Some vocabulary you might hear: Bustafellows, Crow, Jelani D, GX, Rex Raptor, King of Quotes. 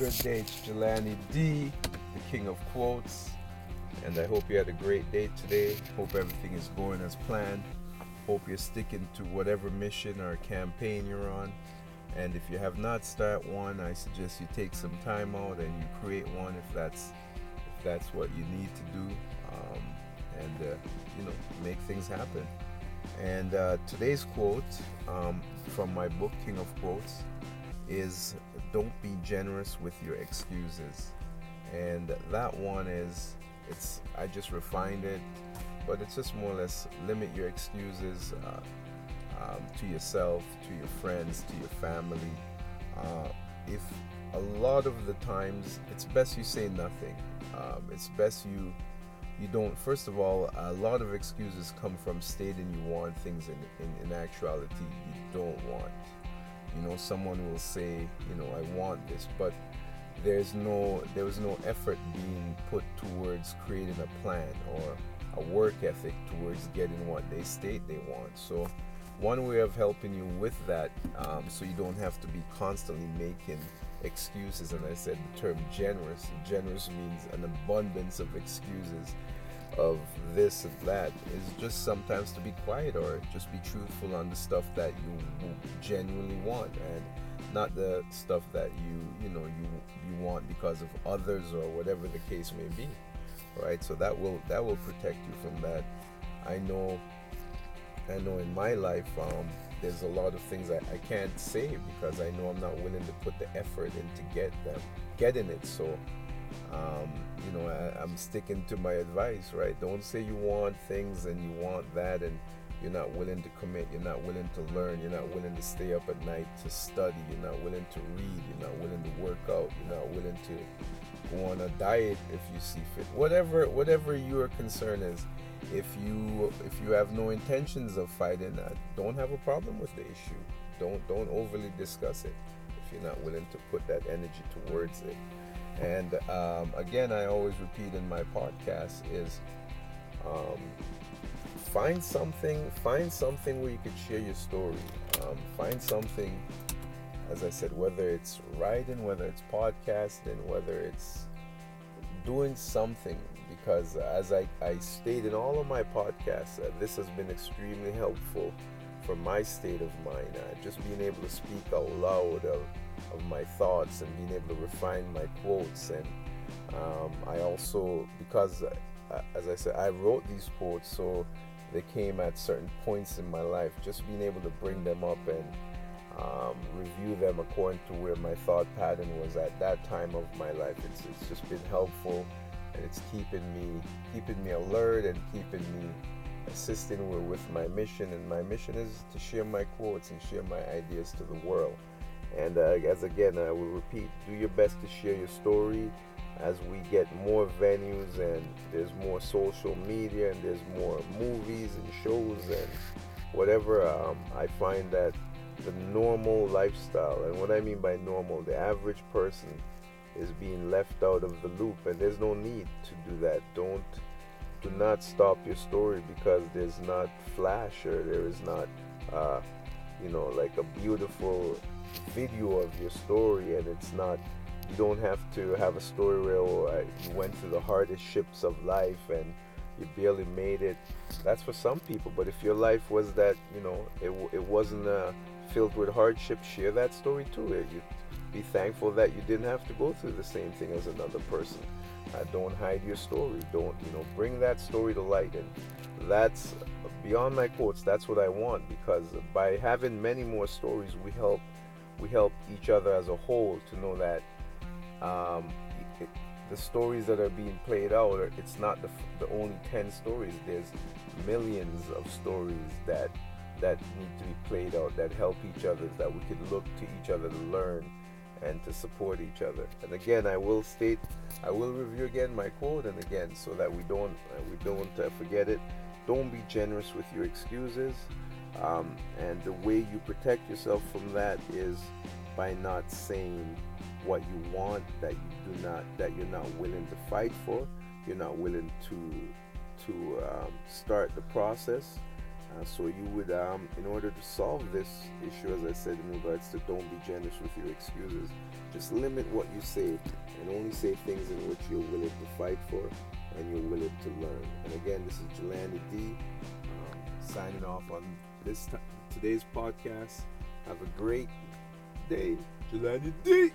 Good day, it's Jelani D, the King of Quotes, and I hope you had a great day today. Hope everything is going as planned. Hope you're sticking to whatever mission or campaign you're on. And if you have not started one, I suggest you take some time out and you create one if that's what you need to do, make things happen. And today's quote from my book, King of Quotes, is don't be generous with your excuses. And that one is, I just refined it, but it's just more or less limit your excuses to yourself, to your friends, to your family. If a lot of the times, it's best you say nothing. It's best you don't. First of all, a lot of excuses come from stating you want things in actuality you don't want. Someone will say, I want this, but there was no effort being put towards creating a plan or a work ethic towards getting what they state they want. So one way of helping you with that, so you don't have to be constantly making excuses, and I said the term generous. Generous means an abundance of excuses of this and that, is just sometimes to be quiet or just be truthful on the stuff that you genuinely want, and not the stuff that you want because of others or whatever the case may be, right? So that will protect you from that. I know in my life, there's a lot of things I can't say because I know I'm not willing to put the effort into getting it. So I'm sticking to my advice, right? Don't say you want things and you want that and you're not willing to commit, you're not willing to learn, you're not willing to stay up at night to study, you're not willing to read, you're not willing to work out, you're not willing to go on a diet if you see fit. Whatever your concern is, if you have no intentions of fighting that, don't have a problem with the issue. Don't overly discuss it if you're not willing to put that energy towards it. And again, I always repeat in my podcast is find something where you could share your story. Find something, as I said, whether it's writing, whether it's podcasting, whether it's doing something, because as I stated in all of my podcasts, this has been extremely helpful for my state of mind, just being able to speak out loud of my thoughts and being able to refine my quotes. And I also, because as I said, I wrote these quotes, so they came at certain points in my life, just being able to bring them up and review them according to where my thought pattern was at that time of my life, it's just been helpful, and it's keeping me alert and keeping me assisting with my mission. And my mission is to share my quotes and share my ideas to the world. And as again, I will repeat, do your best to share your story. As we get more venues and there's more social media and there's more movies and shows and whatever, I find that the normal lifestyle, and what I mean by normal, the average person is being left out of the loop, and there's no need to do that. Do not stop your story because there's not flash, or there is not like a beautiful video of your story, and it's not, you don't have to have a story where you went through the hardest ships of life and you barely made it. That's for some people, but if your life was that, it wasn't filled with hardship, share that story too. You be thankful that you didn't have to go through the same thing as another person. Don't hide your story. Don't, bring that story to light. And that's beyond my quotes. That's what I want, because by having many more stories, we help each other as a whole to know that the stories that are being played out, it's not the only 10 stories. There's millions of stories that need to be played out, that help each other, that we could look to each other to learn and to support each other. And again, I will review again my quote, and again, so that we don't forget it. Don't be generous with your excuses, and the way you protect yourself from that is by not saying what you want, that you're not willing to fight for, you're not willing to start the process. So you would, in order to solve this issue, as I said, in regards to don't be generous with your excuses, just limit what you say and only say things in which you're willing to fight for and you're willing to learn. And again, this is Jelani D, signing off on today's podcast. Have a great day. Jelani D.